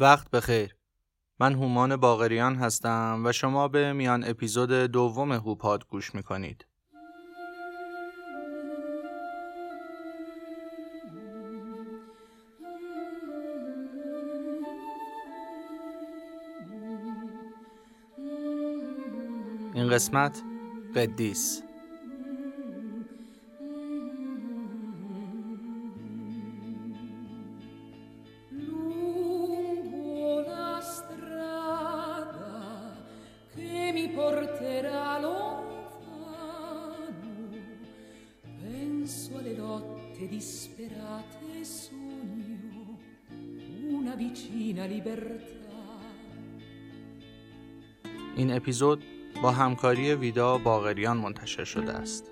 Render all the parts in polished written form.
وقت بخیر. من هومان باغریان هستم و شما به میان اپیزود دوم هوپاد گوش میکنید. این قسمت قدیس. این اپیزود با همکاری ویدا باغریان منتشر شده است.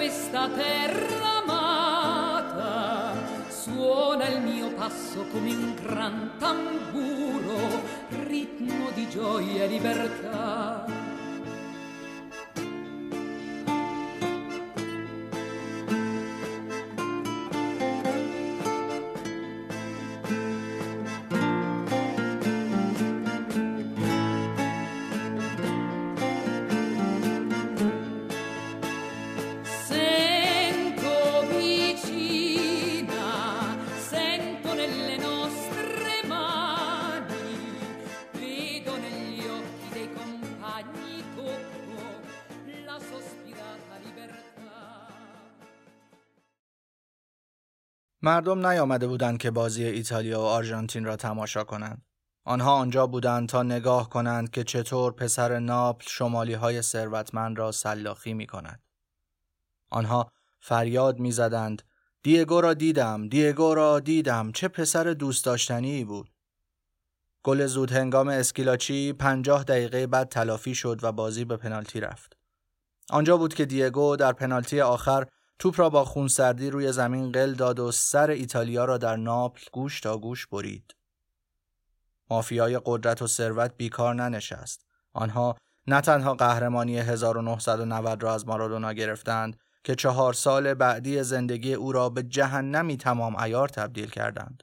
Questa terra amata suona il mio passo come un gran tamburo, ritmo di gioia e libertà. مردم نیامده بودند که بازی ایتالیا و آرژانتین را تماشا کنند. آنها آنجا بودند تا نگاه کنند که چطور پسر ناپل شمالی‌های ثروتمند را سلاخی می‌کند. آنها فریاد می‌زدند: دیگو را دیدم، دیگو را دیدم، چه پسر دوست داشتنی بود. گل زود هنگام اسکیلاچی 50 دقیقه بعد تلافی شد و بازی به پنالتی رفت. آنجا بود که دیگو در پنالتی آخر توپ را با خونسردی روی زمین قل داد و سر ایتالیا را در ناپل گوش تا گوش برید. مافیای قدرت و ثروت بیکار ننشست. آنها نه تنها قهرمانی 1990 را از مارادونا گرفتند که 4 سال بعدی زندگی او را به جهنمی تمام عیار تبدیل کردند.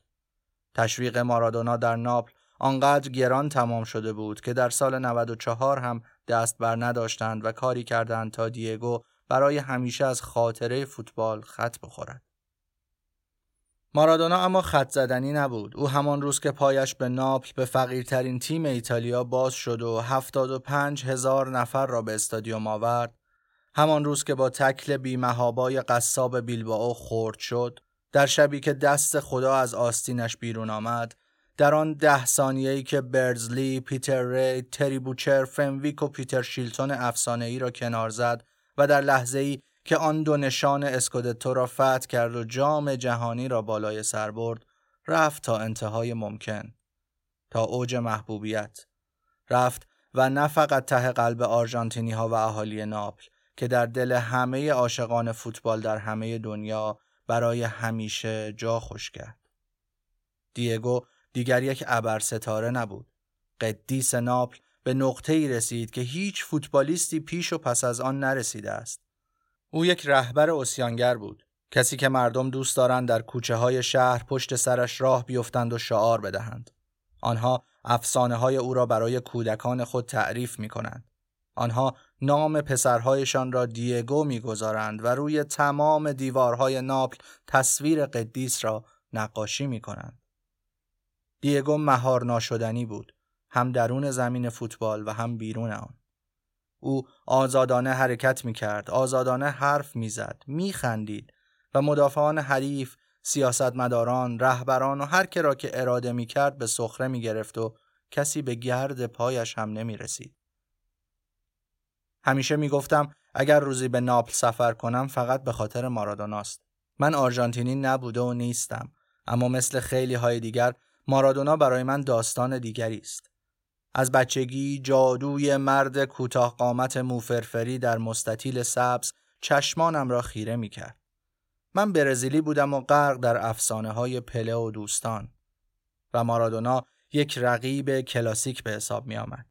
تشویق مارادونا در ناپل آنقدر گران تمام شده بود که در سال 94 هم دست بر نداشتند و کاری کردند تا دیگو برای همیشه از خاطره فوتبال خط بخورد. مارادونا اما خط زدنی نبود. او همان روز که پایش به ناپل به فقیرترین تیم ایتالیا باز شد و 75,000 نفر را به استادیوم آورد، همان روز که با تکل بی‌مهابای قصاب بیلبائو خورد شد، در شبی که دست خدا از آستینش بیرون آمد، در آن 10 ثانیه‌ای که برزلی، پیتر رید، تری بوچر، فنویک و پیتر شیلتون افسانه‌ای را کنار زد و در لحظه‌ای که آن 2 نشان اسکودتو را فتح کرد و جام جهانی را بالای سر برد، رفت تا انتهای ممکن، تا اوج محبوبیت. رفت و نه فقط ته قلب آرژانتینی‌ها و اهالی ناپل، که در دل همه عاشقان فوتبال در همه دنیا برای همیشه جا خوش کرد. دیگو دیگر یک ابرستاره نبود. قدیس ناپل به نقطه‌ای رسید که هیچ فوتبالیستی پیش و پس از آن نرسیده است. او یک رهبر عصیانگر بود، کسی که مردم دوست دارند در کوچه‌های شهر پشت سرش راه بیفتند و شعار بدهند. آنها افسانه‌های او را برای کودکان خود تعریف می‌کنند. آنها نام پسرهایشان را دیگو می‌گذارند و روی تمام دیوارهای ناپل تصویر قدیس را نقاشی می‌کنند. دیگو مهار ناشدنی بود، هم درون زمین فوتبال و هم بیرون آن. او آزادانه حرکت می‌کرد، آزادانه حرف می‌زد، می‌خندید و مدافعان حریف، سیاستمداران، رهبران و هر که را که اراده می‌کرد به سخره می‌گرفت و کسی به گرد پایش هم نمی‌رسید. همیشه می‌گفتم اگر روزی به ناپل سفر کنم فقط به خاطر مارادوناست. من آرژانتینی نبوده و نیستم، اما مثل خیلی های دیگر مارادونا برای من داستان دیگری است. از بچگی جادوی مرد کوتاه قامت موفرفری در مستطیل سبز چشمانم را خیره می‌کرد. من برزیلی بودم و غرق در افسانه‌های پله و دوستان و مارادونا یک رقیب کلاسیک به حساب می‌آمد.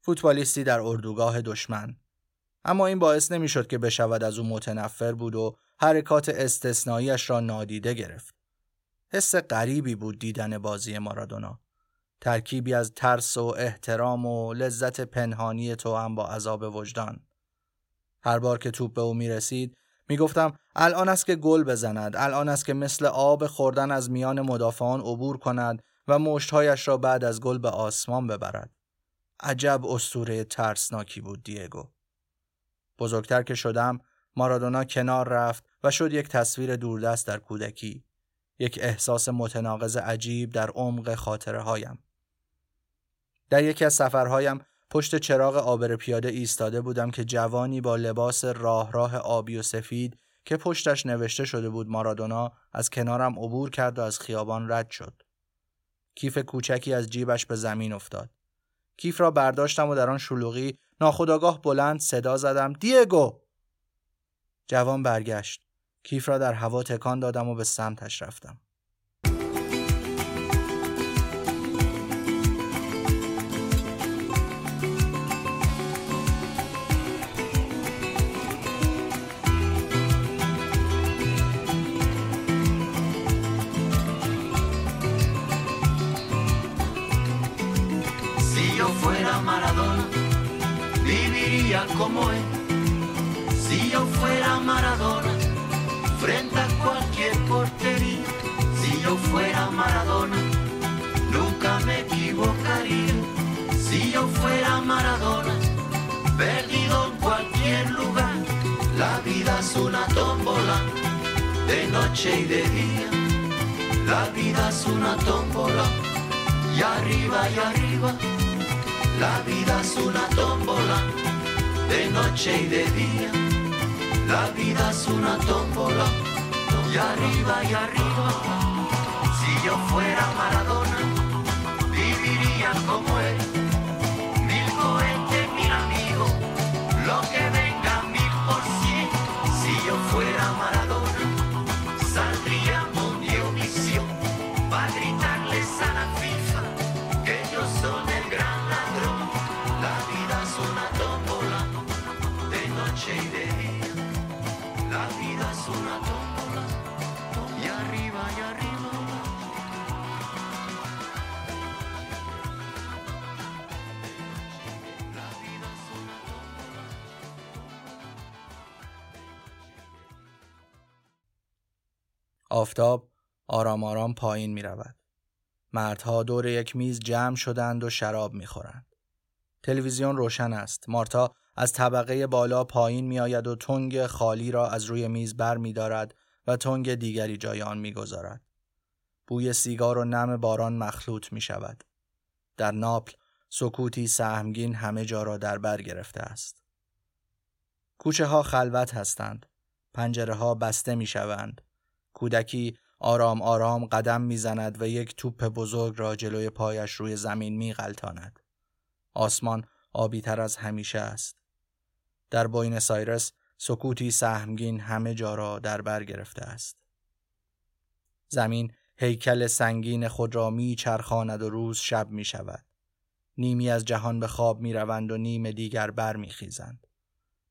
فوتبالیستی در اردوگاه دشمن. اما این باعث نمی‌شد که بشود از او متنفر بود و حرکات استثنائیش را نادیده گرفت. حس غریبی بود دیدن بازی مارادونا. ترکیبی از ترس و احترام و لذت پنهانی توأم با عذاب وجدان. هر بار که توپ به او میرسید میگفتم الان است که گل بزند، الان است که مثل آب خوردن از میان مدافعان عبور کند و مشتهایش را بعد از گل به آسمان ببرد. عجب اسطوره ترسناکی بود دیگو. بزرگتر که شدم مارادونا کنار رفت و شد یک تصویر دوردست در کودکی، یک احساس متناقض عجیب در عمق خاطره هایم. در یکی از سفرهایم پشت چراغ عابر پیاده ایستاده بودم که جوانی با لباس راه آبی و سفید که پشتش نوشته شده بود مارادونا از کنارم عبور کرد و از خیابان رد شد. کیف کوچکی از جیبش به زمین افتاد. کیف را برداشتم و در آن شلوغی ناخودآگاه بلند صدا زدم: دیگو! جوان برگشت. کیف را در هوا تکان دادم و به سمتش رفتم. Si yo fuera Maradona, viviría como él. Si yo fuera Maradona, frente a cualquier portería. Si yo fuera Maradona, nunca me equivocaría. Si yo fuera Maradona, perdido en cualquier lugar. La vida es una tómbola, de noche y de día. La vida es una tómbola, y arriba y arriba. La vida es una tómbola, de noche y de día. La vida es una tómbola, y arriba, si yo fuera Maradona, viviría como él, 1000 cohetes, 1000 amigos, lo que venga 1000%, si yo fuera Maradona, saldríamos de omisión, pa' gritarles a la FIFA, que ellos son el gran ladrón, la vida es una tómbola, de noche y de día. La vida es una tómbola, y arriba y arriba. La vida es una tómbola. آفتاب آرام آرام پایین می رود. مردها دور یک میز جمع شدند و شراب می خورند. تلویزیون روشن است. مارتا از طبقه بالا پایین می آید و تنگ خالی را از روی میز بر می دارد و تنگ دیگری جای آن می گذارد. بوی سیگار و نم باران مخلوط می شود. در ناپل سکوتی سهمگین همه جا را در بر گرفته است. کوچه ها خلوت هستند. پنجره ها بسته می شوند. کودکی آرام آرام قدم می زند و یک توپ بزرگ را جلوی پایش روی زمین می غلطاند. آسمان آبی تر از همیشه است. در بوئنوس آیرس سکوتی سهمگین همه جا را در بر گرفته است. زمین هیکل سنگین خود را می چرخاند و روز شب می شود. نیمی از جهان به خواب می روند و نیم دیگر بر می خیزند.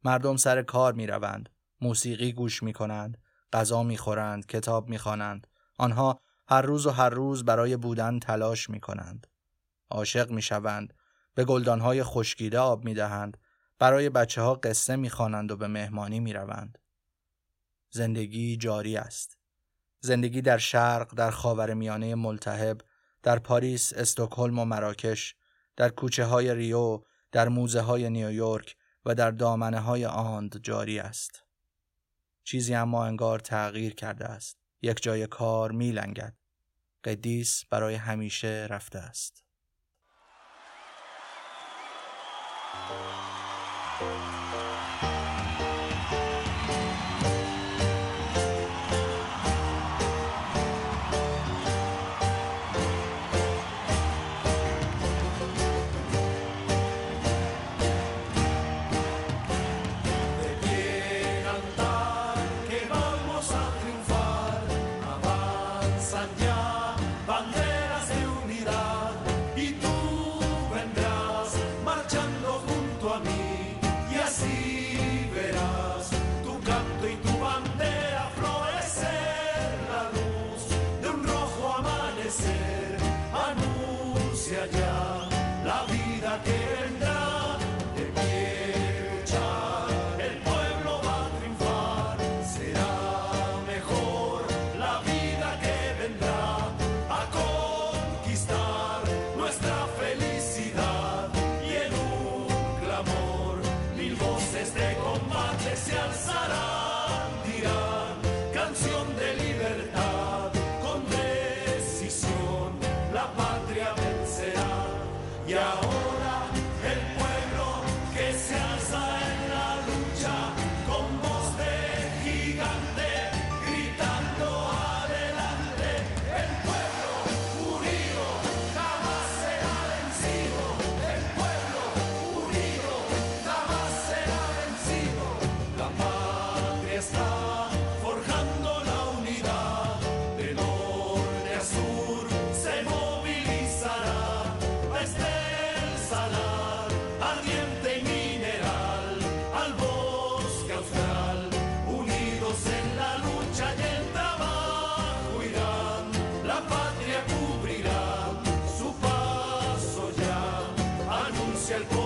مردم سر کار می روند، موسیقی گوش می کنند، غذا می خورند، کتاب می خوانند. آنها هر روز برای بودن تلاش می کنند. عاشق می شوند، به گلدانهای خشکیده آب می دهند، برای بچه ها قصه می خوانند و به مهمانی می روند. زندگی جاری است. زندگی در شرق، در خاورمیانه ملتهب، در پاریس، استکهلم و مراکش، در کوچه های ریو، در موزه های نیویورک، و در دامنه‌های آن جاری است. چیزی اما انگار تغییر کرده است. یک جای کار می لنگد. قدیس برای همیشه رفته است. El